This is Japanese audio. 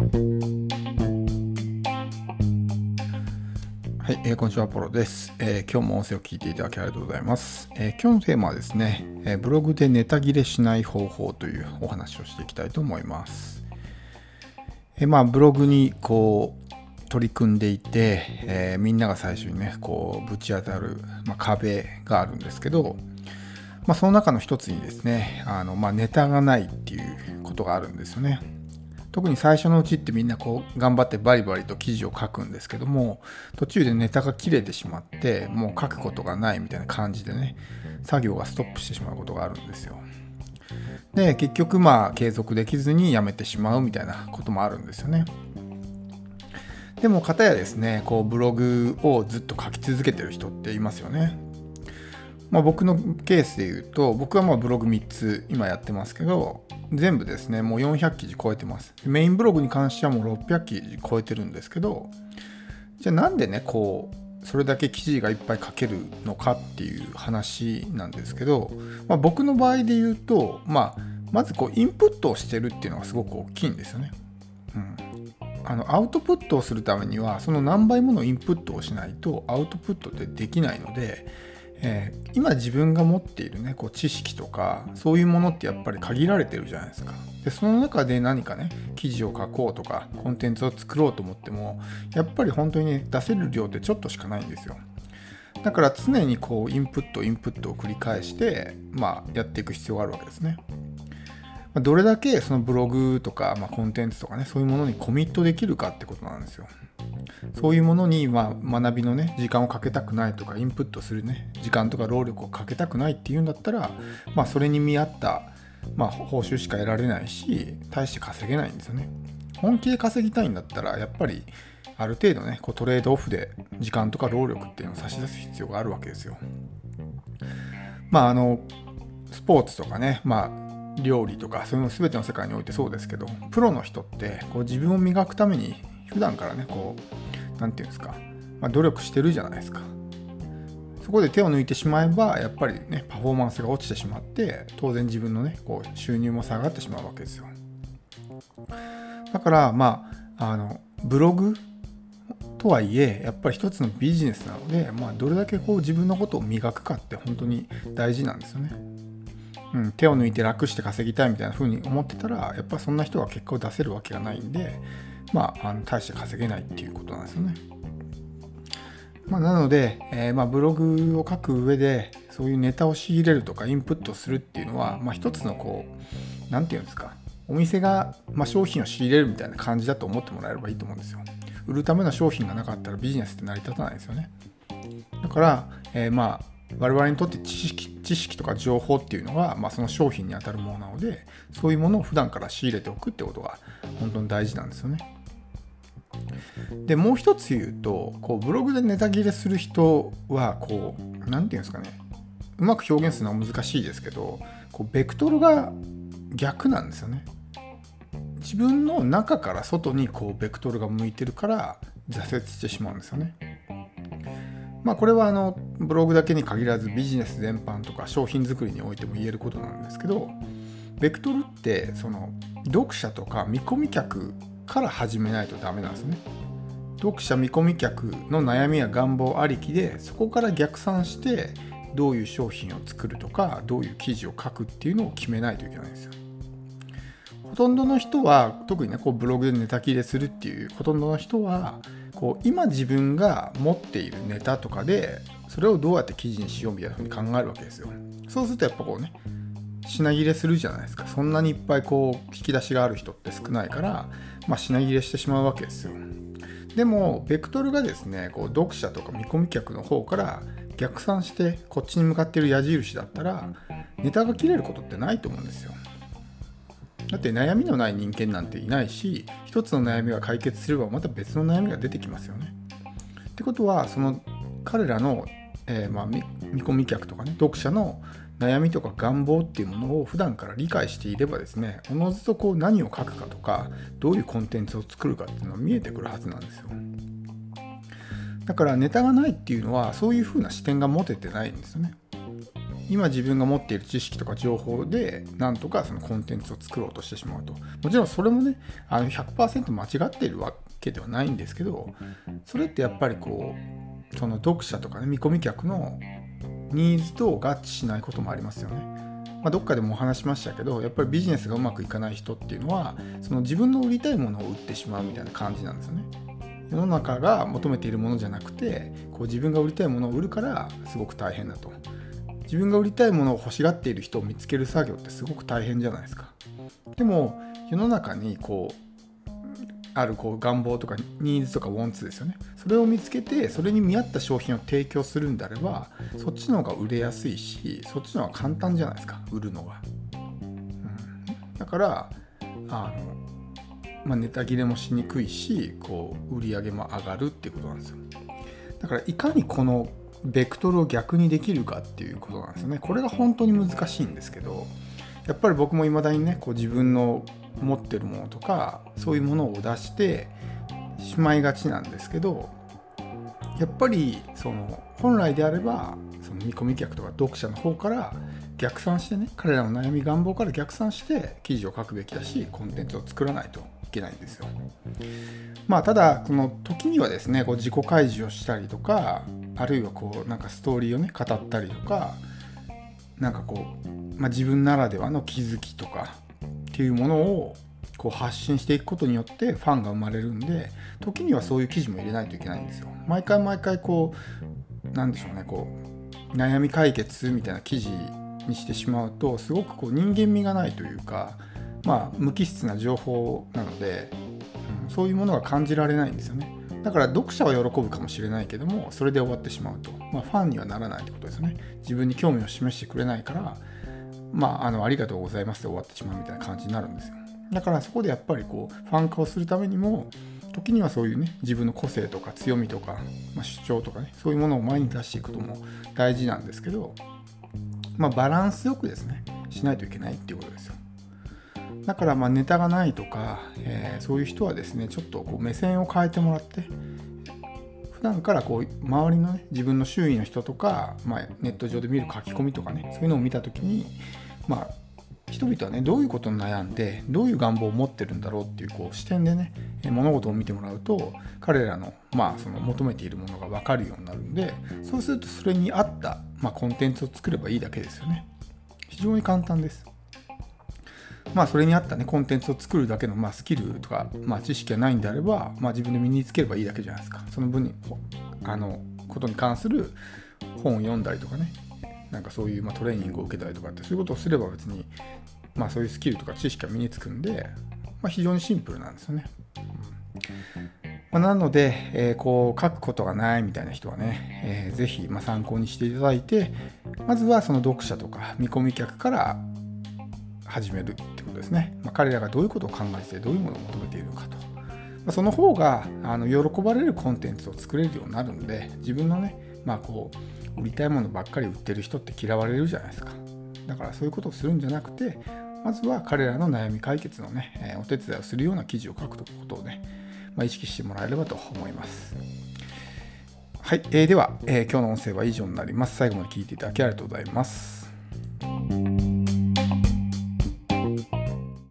はい、こんにちは、ポロです。今日も音声を聞いていただきありがとうございます。今日のテーマはですね、ブログでネタ切れしない方法というお話をしていきたいと思います。ブログにこう取り組んでいて、みんなが最初にねこうぶち当たる、壁があるんですけど、その中の一つにですねネタがないっていうことがあるんですよね。特に最初のうちってみんなこう頑張ってバリバリと記事を書くんですけども、途中でネタが切れてしまってもう書くことがないみたいな感じでね、作業がストップしてしまうことがあるんですよ。で結局継続できずにやめてしまうみたいなこともあるんですよね。でも片やですねこうブログをずっと書き続けてる人っていますよね。僕のケースで言うと、僕はブログ3つ今やってますけど、全部ですねもう400記事超えてます。メインブログに関してはもう600記事超えてるんですけど、じゃあなんでねこうそれだけ記事がいっぱい書けるのかっていう話なんですけど、僕の場合で言うと、まずこうインプットをしてるっていうのがすごく大きいんですよね。アウトプットをするためにはその何倍ものインプットをしないとアウトプットってできないので、今自分が持っているねこう知識とかそういうものってやっぱり限られてるじゃないですか。でその中で何かね記事を書こうとかコンテンツを作ろうと思ってもやっぱり本当に、出せる量ってちょっとしかないんですよ。だから常にこうインプットを繰り返して、やっていく必要があるわけですね。どれだけそのブログとか、コンテンツとかねそういうものにコミットできるかってことなんですよ。そういうものに、学びのね時間をかけたくないとかインプットするね時間とか労力をかけたくないっていうんだったら、それに見合った、報酬しか得られないし大して稼げないんですよね。本気で稼ぎたいんだったらやっぱりある程度ねこうトレードオフで時間とか労力っていうのを差し出す必要があるわけですよ。スポーツとかね料理とかそういうの全ての世界においてそうですけど、プロの人ってこう自分を磨くために普段からねこうなんていうんですか、努力してるじゃないですか。そこで手を抜いてしまえばやっぱりねパフォーマンスが落ちてしまって当然自分のねこう収入も下がってしまうわけですよ。だからブログとはいえやっぱり一つのビジネスなので、どれだけこう自分のことを磨くかって本当に大事なんですよね。手を抜いて楽して稼ぎたいみたいな風に思ってたらやっぱそんな人が結果を出せるわけがないんで、大して稼げないっていうことなんですよね。なので、ブログを書く上でそういうネタを仕入れるとかインプットするっていうのは、一つのこうなんていうんですか、お店が、商品を仕入れるみたいな感じだと思ってもらえればいいと思うんですよ。売るための商品がなかったらビジネスって成り立たないですよね。だから、我々にとって知識とか情報っていうのが、その商品にあたるものなので、そういうものを普段から仕入れておくってことが本当に大事なんですよね。でもう一つ言うと、こうブログでネタ切れする人はこうなんていうんですかね、うまく表現するのは難しいですけど、こうベクトルが逆なんですよね。自分の中から外にこうベクトルが向いてるから挫折してしまうんですよね。これはブログだけに限らずビジネス全般とか商品作りにおいても言えることなんですけど、ベクトルってその読者とか見込み客から始めないとダメなんですね。読者見込み客の悩みや願望ありきでそこから逆算してどういう商品を作るとかどういう記事を書くっていうのを決めないといけないんですよ。ほとんどの人は特にねこうブログでネタ切れするっていうほとんどの人はこう今自分が持っているネタとかでそれをどうやって記事にしようみたいなふうに考えるわけですよ。そうするとやっぱこうね品切れするじゃないですか。そんなにいっぱいこう引き出しがある人って少ないから、品切れしてしまうわけですよ。でもベクトルがですねこう読者とか見込み客の方から逆算してこっちに向かっている矢印だったらネタが切れることってないと思うんですよ。だって悩みのない人間なんていないし、一つの悩みが解決すればまた別の悩みが出てきますよね。ってことはその彼らの、見込み客とかね読者の悩みとか願望っていうものを普段から理解していればですね、おのずとこう何を書くかとかどういうコンテンツを作るかっていうのが見えてくるはずなんですよ。だからネタがないっていうのはそういうふうな視点が持ててないんですよね。今自分が持っている知識とか情報でなんとかそのコンテンツを作ろうとしてしまうと。もちろんそれもね、100% 間違っているわけではないんですけど、それってやっぱりこうその読者とかね、見込み客のニーズと合致しないこともありますよね。どっかでもお話しましたけど、やっぱりビジネスがうまくいかない人っていうのは、その自分の売りたいものを売ってしまうみたいな感じなんですよね。世の中が求めているものじゃなくて、こう自分が売りたいものを売るからすごく大変だと。自分が売りたいものを欲しがっている人を見つける作業ってすごく大変じゃないですか。でも世の中にこうあるこう願望とかニーズとかウォンツですよね。それを見つけて、それに見合った商品を提供するんであれば、そっちの方が売れやすいし、そっちの方が簡単じゃないですか、売るのは。だからネタ切れもしにくいし、こう売り上げも上がるっていうことなんですよ。だからいかにこのベクトルを逆にできるかっていうことなんですよね。これが本当に難しいんですけど、やっぱり僕も未だにね、こう自分の持ってるものとかそういうものを出してしまいがちなんですけど、やっぱりその本来であればその見込み客とか読者の方から逆算してね、彼らの悩み願望から逆算して記事を書くべきだし、コンテンツを作らないといけないんですよ。ただこの時にはですね、こう自己開示をしたりとか、あるいはこうなんかストーリーをね語ったりとか、なんかこう自分ならではの気づきとかっていうものをこう発信していくことによってファンが生まれるんで、時にはそういう記事も入れないといけないんですよ。毎回こうなんでしょうね、こう悩み解決みたいな記事にしてしまうと、すごくこう人間味がないというか、無機質な情報なので、そういうものが感じられないんですよね。だから読者は喜ぶかもしれないけども、それで終わってしまうと、ファンにはならないってことですよね。自分に興味を示してくれないから、ありがとうございますで終わってしまうみたいな感じになるんですよ。だからそこでやっぱりこうファン化をするためにも、時にはそういうね、自分の個性とか強みとか、主張とかね、そういうものを前に出していくことも大事なんですけど、バランスよくですねしないといけないっていうことですよ。だからネタがないとか、そういう人はですね、ちょっとこう目線を変えてもらって、普段からこう周りのね、自分の周囲の人とか、ネット上で見る書き込みとかね、そういうのを見たときに、人々はね、どういうことに悩んで、どういう願望を持ってるんだろうっていうこう視点でね、物事を見てもらうと、彼らのその求めているものが分かるようになるんで、そうするとそれに合ったコンテンツを作ればいいだけですよね。非常に簡単です。それに合ったね、コンテンツを作るだけのスキルとか知識がないんであれば、自分で身につければいいだけじゃないですか。その分にことに関する本を読んだりとかね、なんかそういうトレーニングを受けたりとかって、そういうことをすれば別にそういうスキルとか知識が身につくんで、非常にシンプルなんですよね。なので、こう書くことがないみたいな人はね、ぜひ参考にしていただいて、まずはその読者とか見込み客から始めるってことですね。彼らがどういうことを考えて、どういうものを求めているのかと、その方が喜ばれるコンテンツを作れるようになるので、自分のね、こう売りたいものばっかり売ってる人って嫌われるじゃないですか。だからそういうことをするんじゃなくて、まずは彼らの悩み解決のね、お手伝いをするような記事を書くことをね、意識してもらえればと思います。はい、では、今日の音声は以上になります。最後まで聞いていただきありがとうございます。